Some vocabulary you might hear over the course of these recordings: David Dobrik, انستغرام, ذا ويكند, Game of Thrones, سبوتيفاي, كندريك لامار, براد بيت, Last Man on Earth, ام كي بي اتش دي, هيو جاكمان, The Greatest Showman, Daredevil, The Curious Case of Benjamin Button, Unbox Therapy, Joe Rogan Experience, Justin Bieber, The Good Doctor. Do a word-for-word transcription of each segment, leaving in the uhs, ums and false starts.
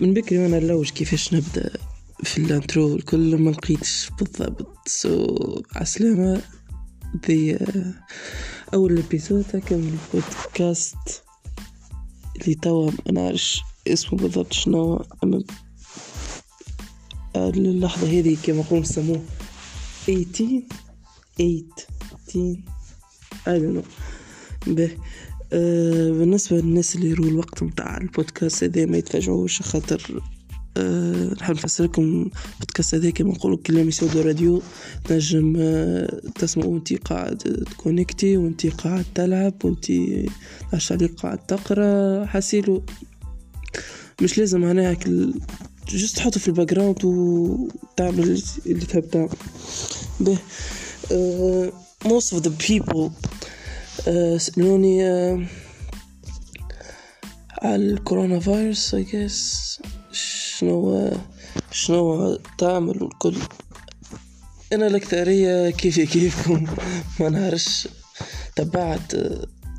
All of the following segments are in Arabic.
من بكري وانا نلوج كيفاش نبدا في الانترو الكل ما لقيتش بالضبط. سو عسلامه ذي اول ابيزود تاع البودكاست اللي توا ما نعرفش اسمه بالضبط شنو، اما اللحظه هذه كما قوم سموه ثمانية عشر ثمانية عشر I don't know. به آه بالنسبة للناس اللي يروا الوقت متاع البودكاست هذا ما يتفاجعوش، خاطر آه نحب نفسر لكم البودكاست هذا كما نقولوا كلام يسودو راديو، تنجم آه تسمعوا وانت قاعد تكونكتي وانت قاعد تلعب وانت عشان قاعد تقرا حسيلو، مش لازم هناك ال... جست تحطه في الباك جراوند وتعمل اللي تحب تعمل به. آه most of the people uh, سألوني uh, على الكورونا فيروس I guess شنو شنو تعمل الكل. أنا الأكثرية كيفي كيفكم ما نعرفش، تبعت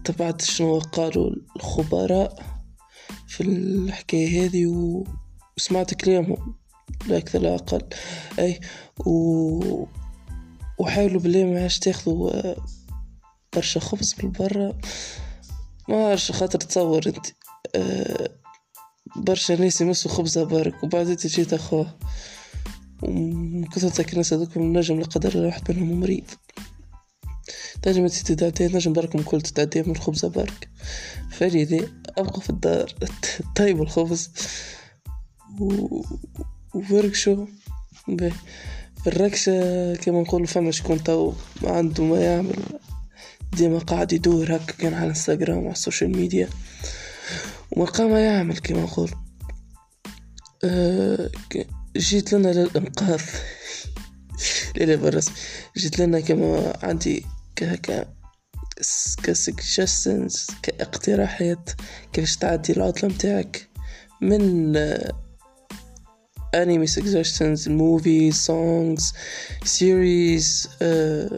تبعت شنو قالوا الخبراء في الحكاية هذه وسمعت كلامهم لا أكثر لا أقل. أي و وحاولوا بالله ما عاش تاخذوا برشا خبز بالبرة، ما عارش خاطر تصور انت برشا ناس يمسوا خبزة بارك وبعد انت جيت اخوه ومكثرتك الناس هذوك نجم لقدر الله واحد منهم مريض، نجم انت تتعدي نجم بركم كل تتعدي من الخبزة بارك. فريدي ابقى في الدار طيب الخبز ووركشو به الركشة كما نقول. فما شكون تو عنده ما يعمل ديما قاعد يدور هكا كان على انستغرام وعلى السوشيال ميديا وملقى ما يعمل كما نقول. أه جيت لنا للإنقاذ ليلة برس جيت لنا كما عندي كهكا كسجستنس كاقتراحات كيفاش تعدي العطلة متاعك من anime suggestions, movies, songs, series, uh,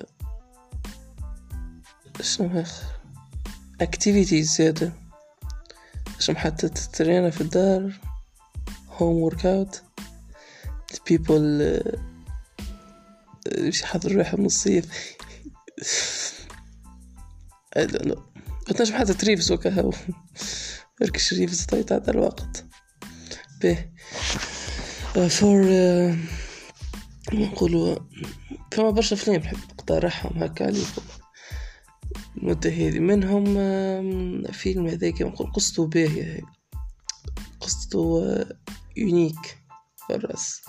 activities زيادة عشان حتى تترينا في الدار home workout the people مش حضر ريحة من الصيف I don't know بتنجم حتى تريفز وكهو بركش ريفز طيب على الوقت به فور نقولوا فما برشا فيلم نحب نقترحهم هكا عليكم المدة هذه. منهم فيلم هذاك نقول قصته باهية، قصته يونيك بالرأس،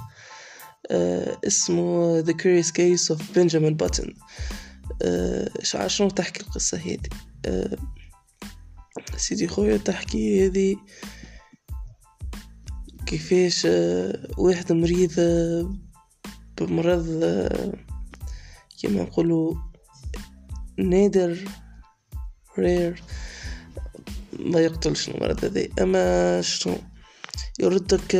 اسمه The Curious Case of Benjamin Button. شنو تحكي القصة هذه سيدي خويا؟ تحكي هذه كيفاش واحد مريض بمرض كما نقولوا نادر رير ما يقتلش المرض هذا، اما شنو يردك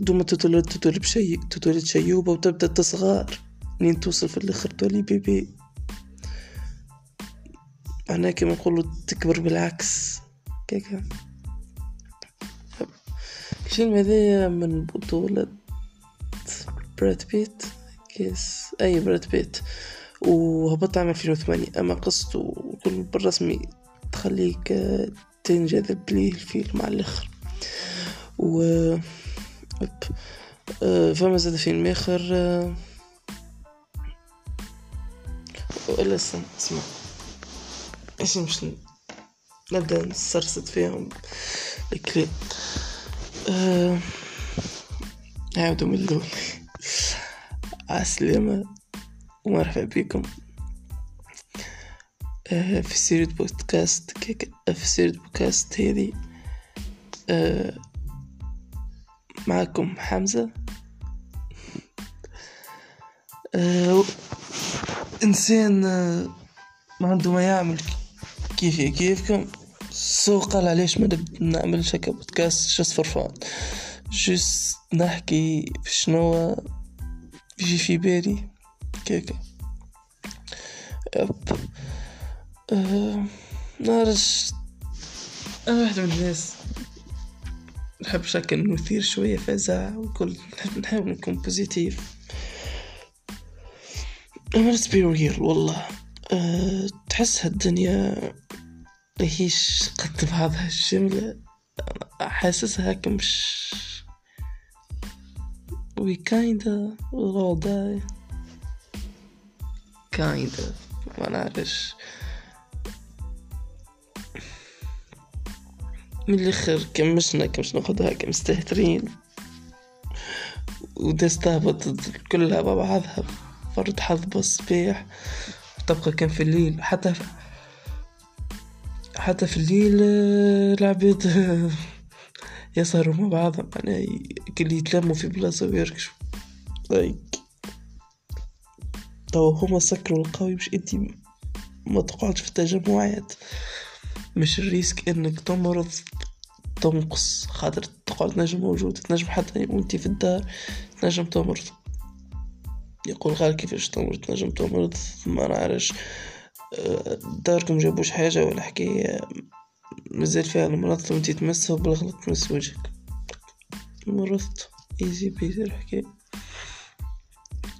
دوما تتولد تتولد بشيء تتولد شيوبه وتبدا تصغر منين توصل في الاخر تولي بيبي، انا كما نقولوا تكبر بالعكس كيكا. الفيلم هذا من بطولة براد بيت كيس أي براد بيت وهبط عام ألفين وثمانية، أما قصته كل بالرسمي تخليك تنجذب ليه الفيلم على الآخر. و فما زاد فيلم آخر ولا اسم اسمه إيش مش نبدأ نسرسد فيهم الكليب أه... عودوا من اللول عسلامة ومرحبا بكم أه... في سيرة بودكاست كيك... في سيرة بودكاست هذه أه... معكم حمزة أه... إنسان أه... ما عنده ما يعمل كيفي كيفكم. سو قال علاش ما نعمل شكل بودكاست جست فور فان جست نحكي شنو بيجي في بالي كيكا اب أه... نعرفش. انا واحد من الناس نحب شكل مثير شوية فزع وكل نحب نحاول نكون بوزيتيف. أما ريل والله أه تحس هالدنيا هيش قد بعض هالجملة حاسسها هكا مش we kinda will all die kinda ما نعرفش من الاخر كمشنا كمش ناخدها كمستهترين ودستهبطت كلها ببعضها فرد حظ الصباح وتبقى كان في الليل حتى في حتى في الليل العباد يسهروا مع بعضهم يعني كل يتلموا في بلاصة ويركشوا لايك تو هما سكروا القوي مش انتي ما تقعدش في التجمعات مش الريسك انك تمرض تنقص خاطر تقعد نجم موجود تنجم حتى وانتي في الدار تنجم تمرض يقول غير كيفاش تمرض تنجم تمرض ما نعرفش داركم جابوش حاجة ولا حكاية مازال فيها المرض وانتي تمسها وبالغلط تمس وجهك مرضت ايزي بيزي الحكاية.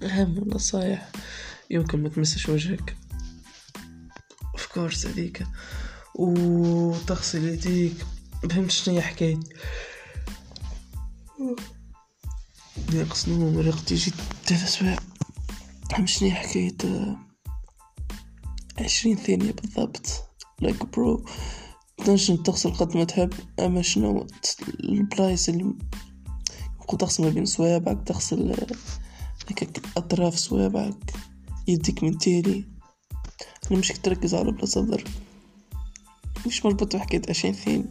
أهم النصايح يمكن ما تمسش وجهك اوف كورس هذيك وتغسل يديك فهمت شنو حكاية ناقص نوم مريقتي جيت ثلاث سوايع فهمت شنو حكاية عشرين ثانية بالضبط لايك like برو تنجم تغسل قد ما تحب اما شنو البلايس اللي يقول تغسل ما بين صوابعك تغسل هكاك اطراف صوابعك يديك من تالي انا مش تركز على بلاصة ضر مش مربوط بحكاية عشرين ثانية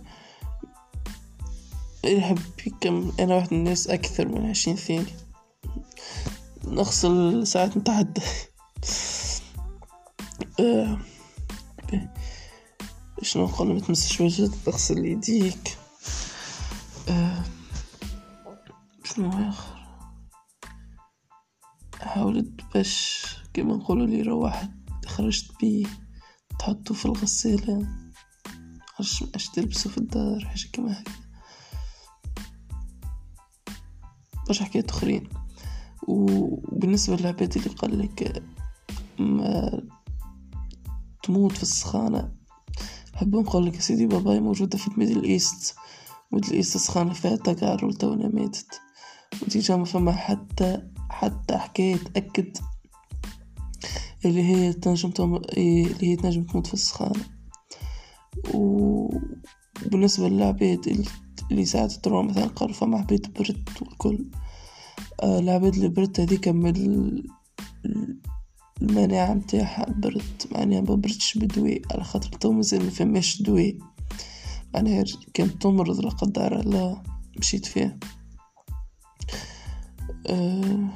يحب كم انا واحد من الناس اكثر من عشرين ثانية نغسل ساعات نتعدى اه شنو نقول ما تمسش وجهك تغسل يديك اه شنو اخر حاولت باش كما نقولوا لي روحت خرجت بيه تحطه في الغسالة عشان تلبسه في الدار حاجة كما هكذا باش حكايات اخرين. وبالنسبة للعباد اللي قال لك ما تموت في السخانة حب نقول لك سيدي باباي موجودة في الميدل ايست ميدل ايست السخانة فيها تقعر وتونا ماتت وديجا ما فما حتى حتى حكاية تأكد اللي هي تنجم اللي هي تنجم تموت في السخانة. وبالنسبة للعباد اللي ساعات تروح مثلا قالوا فما عباد برد والكل العباد اللي برد هذي كمل المناعة متاعها برد معناها ما بردش بدوي على خاطر تو مازال ما فماش دوي معناها كان تمرض لا قدر الله مشيت فيها. أه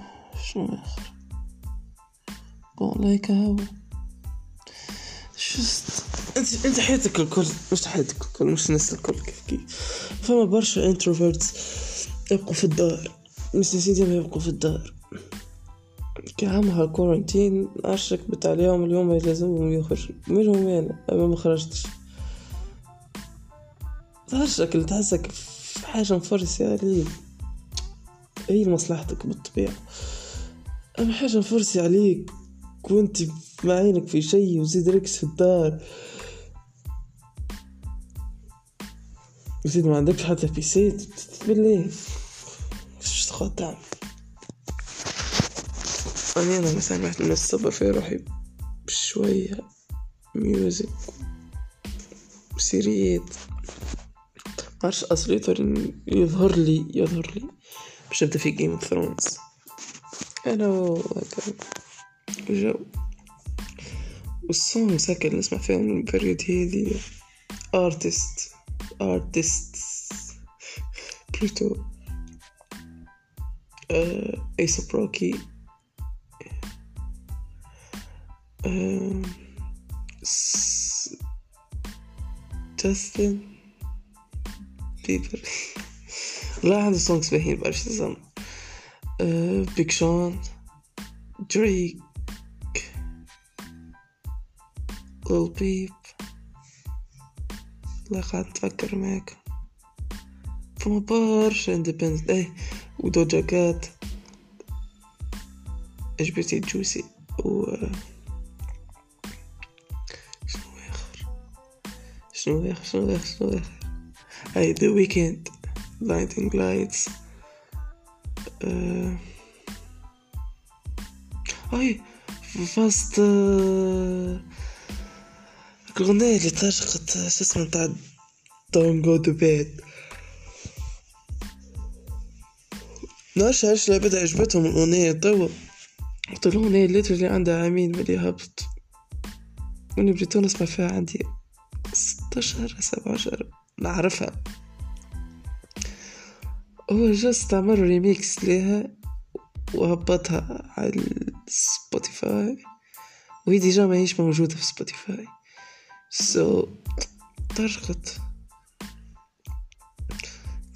شنو اخر بون لايك هاو شست انت انت حياتك الكل مش حياتك الكل مش الناس الكل كيف كيف فما برشا انتروفيرتس يبقوا في الدار مستنسين ديما يبقوا في الدار كعامها الكورنتين عشرك بتاع اليوم اليوم يلازمهم يخرج منهم انا اما ما خرجتش عشرك اللي تحسك في حاجة مفرس يا عليه هي مصلحتك بالطبيعة اما حاجة مفرس عليك وانت معينك في شي وزيد ركز في الدار وزيد ما عندكش حتى بيسيت بالله شو تخوض تعمل. أنا مثلا واحد من الصبر في روحي بشوية ميوزك وسيريات معرفش أصلي يظهر لي يظهر لي باش نبدا في Game of Thrones أنا وهكا وجو والصوم ساكن اللي نسمع فيهم من البريود هذي artist artists بلوتو أيسا بروكي Um, s- Justin Bieber لا عنده songs باهين برشا زعما بيك شون دريك ليل بيب لا قاعد نفكر معاك فما برشا اندبندنت داي ودوجا كات جبتي جوسي و شنو اخر شنو اخر شنو اخر شنو اخر اي ذا ويكند لايتنج لايتس اه اي فاست الغنية اللي ترقت اسمها تاع Don't Go To Bed. نعرفش علاش لابد عجبتهم الأغنية توا، قلت الأغنية ليتر اللي عندها عامين ملي هبط، ملي بديت نسمع فيها عندي ستاشر سبعتاشر نعرفها. هو جاست عمل ريميكس لها وهبطها على سبوتيفاي وهي ديجا ماهيش موجودة في سبوتيفاي. سو so, طرقت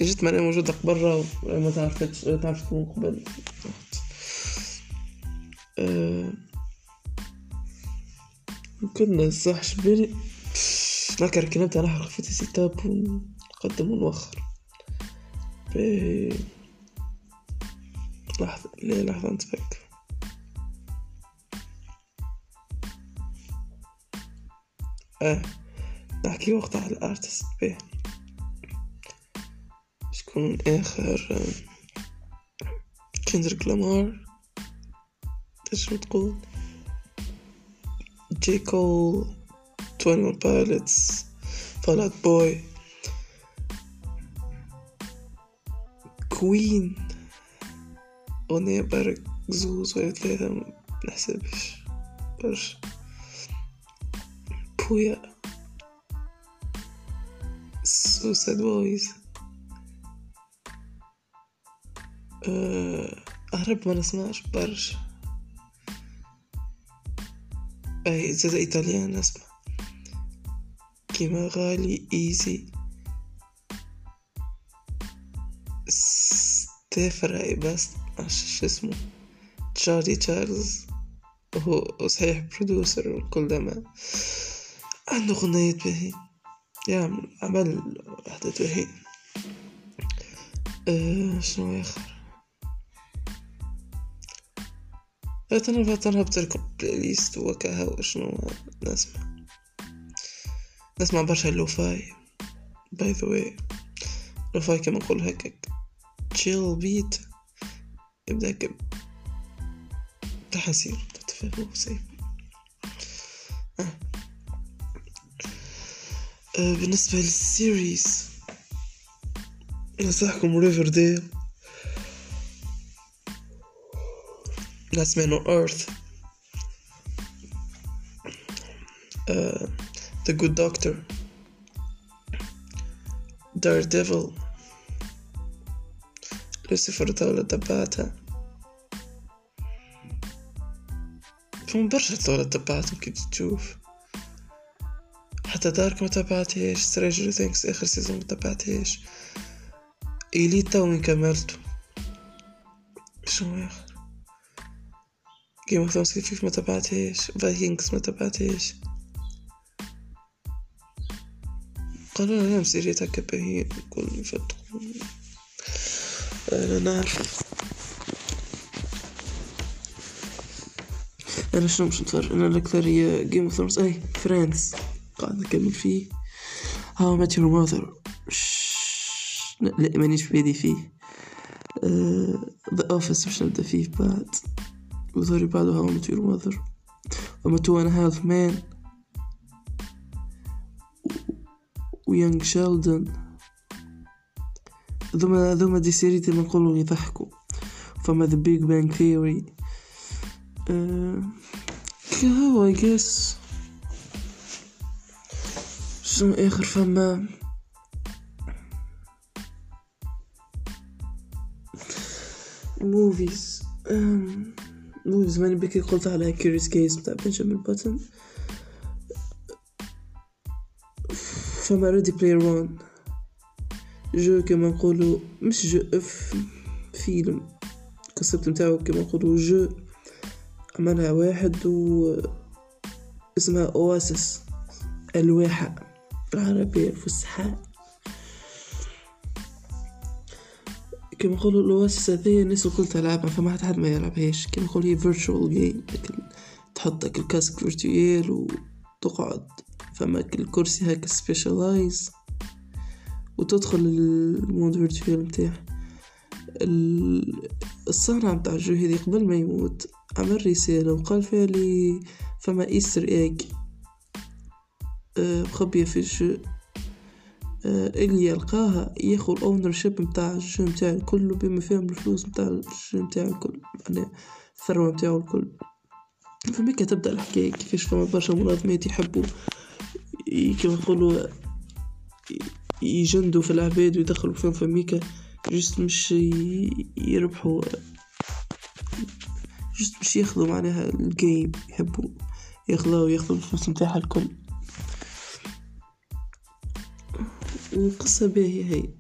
جيت ماني موجودة قبل وما تعرفتش تعرفت من قبل أه... كنا صح شبيني ناكر كنبت على حرق في تسيتاب ونقدم ونوخر بي... لحظة ليه لحظة نتفكر اه نحكي وقت على الارتست بيه شكون اخر كندريك لامار تشو تقول جي كول واحد وعشرين بايلتس فال اوت بوي كوين اغنية برك زوز ولا ثلاثة منحسبش برشا بويا سوسايد بويز أهرب ما نسمعش برشا أي زادا إيطاليان نسمع كيما غالي إيزي ستيفراي بس عش اسمه تشارلي تشارلز هو صحيح برودوسر وكل ده ما عنده غنية بهي يعمل عمل وحدة بهي أه شنو آخر أتنا فتنها بتركب بلايليست وكاها وشنو نسمع نسمع برشا اللوفاي باي ذا واي اللوفاي كما نقول هكاك تشيل بيت يبدأ كب تحسير تتفاهم وسيف آه. آه بالنسبة للسيريز نصحكم ريفرديل Last Man on Earth uh, The Good Doctor Daredevil Lucifer طاولة دباتها فمن برشا طاولة دباتهم كي تشوف حتى دارك ما تبعتهاش Stranger Things آخر سيزون ما تبعتهاش إليتا وين كملتو شنو آخر Game of Thrones كيف ما تبعتهاش Vikings ما تبعتهاش قالوا لنا مسيريتها كبهين كل يفتقوا أنا نعرف أنا شنو مش نتفرج أنا الأكثرية Game of Thrones أي Friends قاعد نكمل فيه How I Met Your Mother شش... لا مانيش بيدي فيه أه... The Office مش نبدأ فيه بعد وظهري بعدها هاو مت يور ماذر أما تو أند هاف مان ويانج شيلدون ذوما ذوما دي سيريتي ما نقولو يضحكوا فما ذا بيج بانج ثيوري كهو I guess شنو آخر فما موفيز أم مو زمان بكي قلت على كيوريوس كيس بتاع بنجامين باتن فما ريدي بلاير وان جو كما نقولوا مش جو اف فيلم الكونسيبت نتاعو كما نقولوا جو عملها واحد و اسمها اواسس الواحة بالعربية الفصحى كما يقولوا اللي هو السادية الناس الكل تلعبها فما حد حد ما يلعبهاش. كما يقولوا هي فيرتشوال جيم، تحطك الكاسك فيرتويال وتقعد فما الكرسي هكا سبيشالايز وتدخل المود فيرتويال متاعها. الصانع متاع الجو هذي قبل ما يموت عمل رسالة وقال فيها لي فما إيستر إيج مخبية في الجو، اللي يلقاها ياخذ الاونرشيب نتاع الجو نتاعو كله بما فيهم الفلوس نتاع الجو نتاعو الكل، يعني الثروه نتاعو الكل. فمن هكا تبدا الحكايه كيفاش فما برشا منظمات يحبوا كيما نقولوا يجندوا في العباد ويدخلوا فيهم فميكا جست مش يربحوا، جست مش ياخذوا معناها الجيم، يحبوا يخلاو ياخذوا الفلوس نتاعها الكل. القصة باهية هي،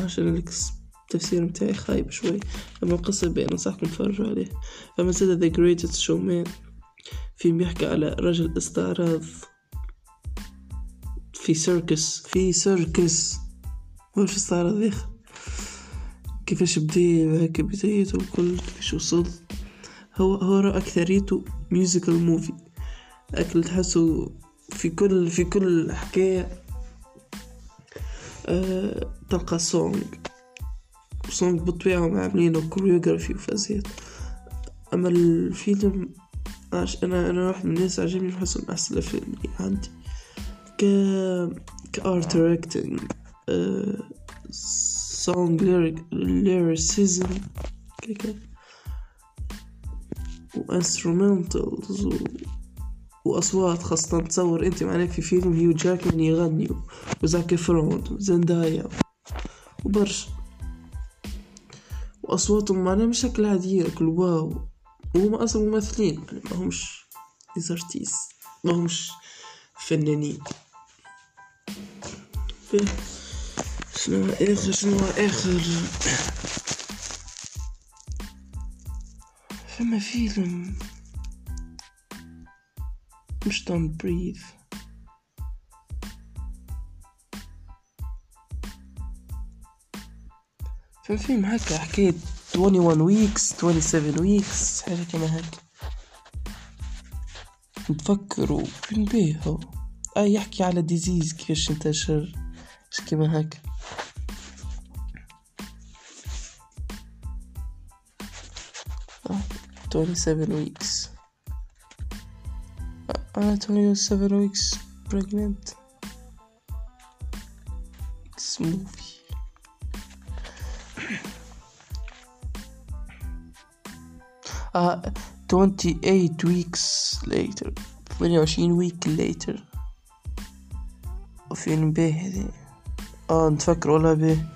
عشان الكس التفسير متاعي خايب شوي، أما القصة باهية ننصحكم تفرجوا عليه. فما زاد The Greatest Showman فيلم يحكي على رجل استعراض في سيركس، في سيركس واش استعراض ذيخ كيفاش بدي هكا بدايته وكل كيفاش وصل. هو هو رأى أكثريته ميوزيكال موفي، أكل تحسوا في كل في كل حكاية أه، تلقى سونج سونج بطبيعة وعاملينه كوريوغرافي وفازيات. أما الفيلم عش أنا أنا واحد من الناس عجبني نحسه من أحسن الأفلام عندي ك كأرت دايركتنج أه، سونج ليريك ليريسيزم كذا وانسترومنتالز و... وأصوات، خاصة تصور أنت معناك في فيلم هيو جاكمان يغني وزاكي فرونت وزندايا وبرش وأصواتهم معناها مش شكل عادية كل واو، وهم أصلا ممثلين يعني ما همش إزارتيس ما همش فنانين. شنو آخر شنو آخر فما فيلم مش don't breathe فما فيلم هكا حكاية واحد وعشرين weeks سبعة وعشرين weeks حاجة كما هكا نتفكروا فين بيه اه يحكي على disease كيفاش انتشر كما هكا. اه سبعة وعشرين weeks أنا توني سبعة ويكس بريجننت إكس موفي. آه twenty eight weeks later ثمانية وعشرين ويك later وفين به هذي آه نتفكر ولا به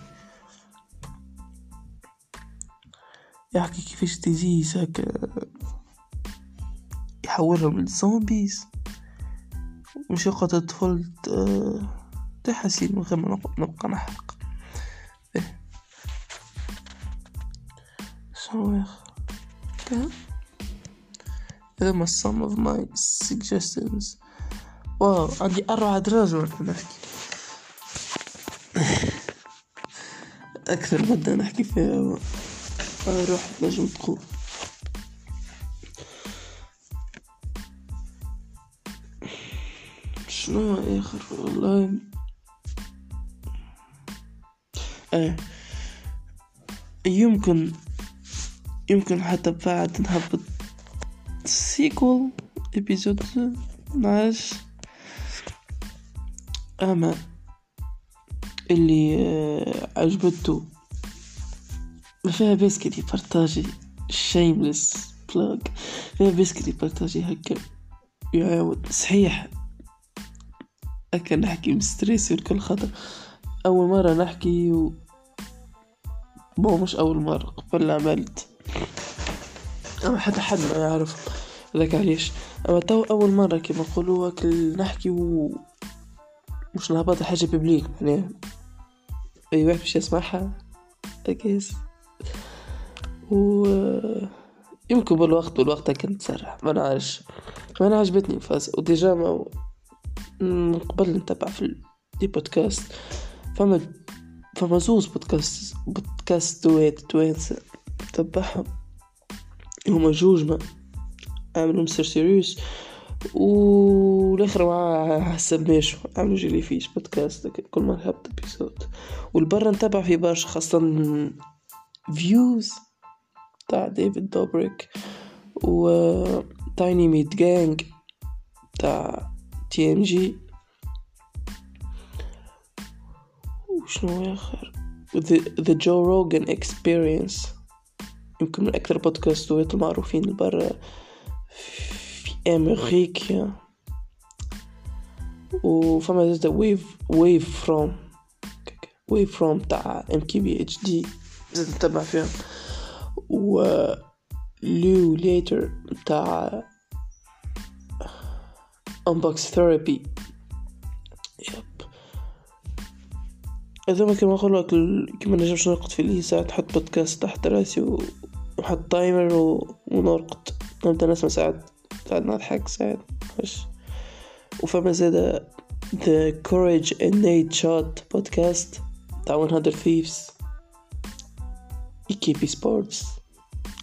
يحكي كيفاش تزيز هكا يحولهم للزومبيز ومشقة الطفل تحسين من غير ما نبقى نحرق. إيه شنو آخر كا هذا ما some of my suggestions. واو عندي أربعة دراج وأنا نحكي أكثر مدة نحكي فيها روح نجم تقول. شنو آخر والله آه. يمكن يمكن حتى بعد نهبط سيكول إبيزود نعرف. أما اللي آه عجبته فيها بيسكري بارتاجي شيمليس بلاغ، فيها بيسكري بارتاجي هكا يعاود صحيح كان نحكي مستريس بكل خطأ. أول مرة نحكي و... بو مش أول مرة قبل عملت أما حتى حد ما يعرف ذاك عليش، أما تو أول مرة كما نقولوا كل نحكي و مش نهبط حاجة ببليك يعني أي واحد مش يسمعها أكيس و يمكن بالوقت بالوقت كنت سرح ما نعرفش ما أنا عجبتني فاز وديجا ما من قبل نتابع في البودكاست فما فبزوز بودكاست بودكاست دويت دويت تبعهم هما جوج ما عملوا مستر سيريوس والاخر مع حسب ماشو عملوا جيلي فيش بودكاست كل ما هبط بيسود والبرا نتابع في برشا خاصة فيوز تاع ديفيد دوبريك و تايني ميت جانج تاع تي ام جي وشنو اخر ذا جو روغان اكسبيرينس يمكن من اكثر بودكاستات المعروفين البرا في امريكا وفما زاد ويف ويف فروم ويف فروم تاع ام كي بي اتش دي زاد نتبع فيهم و ليو ليتر تاع Unbox Therapy. ياب إذا ما كما أقول لك كما نجمش نرقد في اللي ساعة حط بودكاست تحت رأسي وحط تايمر ونرقد نبدأ نسمع ساعات ساعات نضحك ساعات مش وفما زاد The Courage and Nate Shot Podcast تاع one hundred Thieves إي كي بي Sports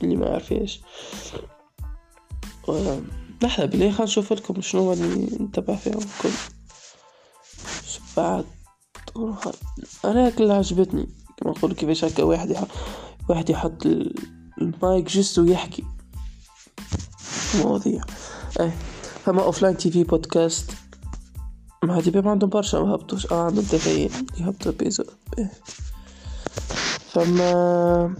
اللي ما عارفيش لحظة بالله خلنا نشوف لكم شنو اللي نتبع فيهم كل بعد أنا كلها عجبتني كما نقول كيفاش هكا واحد يحط واحد يحط المايك جست ويحكي مواضيع إيه فما أوفلاين تي في بودكاست ما هادي بيم عندهم برشا ما هبطوش آه عندهم تفايين يهبطوا بيزو إيه فما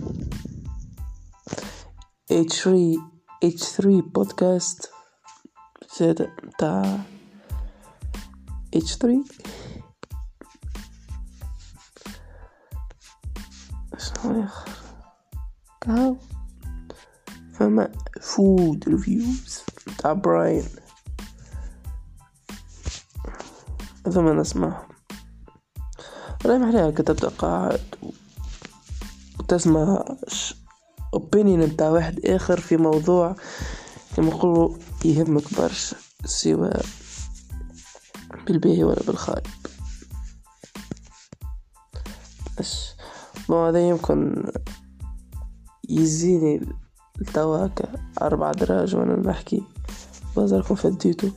H three H three Podcast زاد تاع إتش ثري شنو آخر كاو فما فود ريفيوز تاع براين هذا ما نسمعهم راهي محليها كتبدا قاعد وتسمع opinion تاع واحد آخر في موضوع كما نقولوا يهمك برشا سواء بالباهي ولا بالخايب اش ما هذا يمكن يزيني التوا هكا اربع دراج وانا نحكي بازاركم فديتو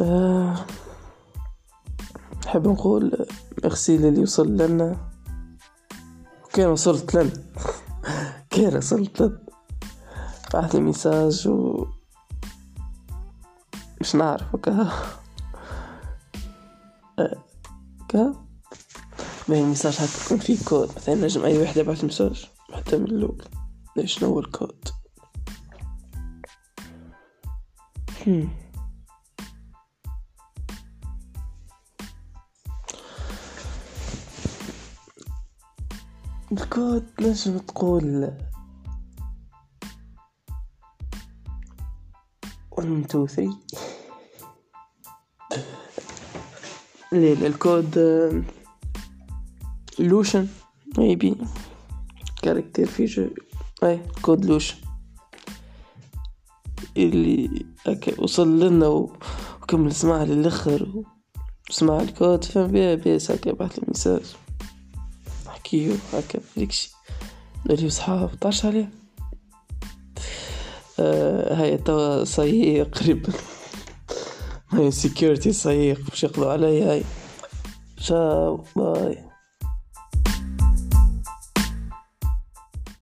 أه حب نقول ميرسي اللي يوصل لنا وكان وصلت لنا كان وصلت لنا بعث لي ميساج و مش نعرف وكا كا باهي ميساج حتى يكون فيه كود مثلا نجم اي واحد يبعث ميساج حتى من الاول ليش نو الكود هم الكود نجم تقول one two three الكود لوشن maybe character feature اي كود لوشن اللي اوكي وصل لنا وكمل سمعها للاخر وسمع الكود فهم بيه بيه ساكي بعت لي مساج حكيه هكا بليكشي نولي وصحاب طارش عليه هاي توا صييق قريب هاي سيكيورتي صييق مش يقضوا علي هاي شاو باي.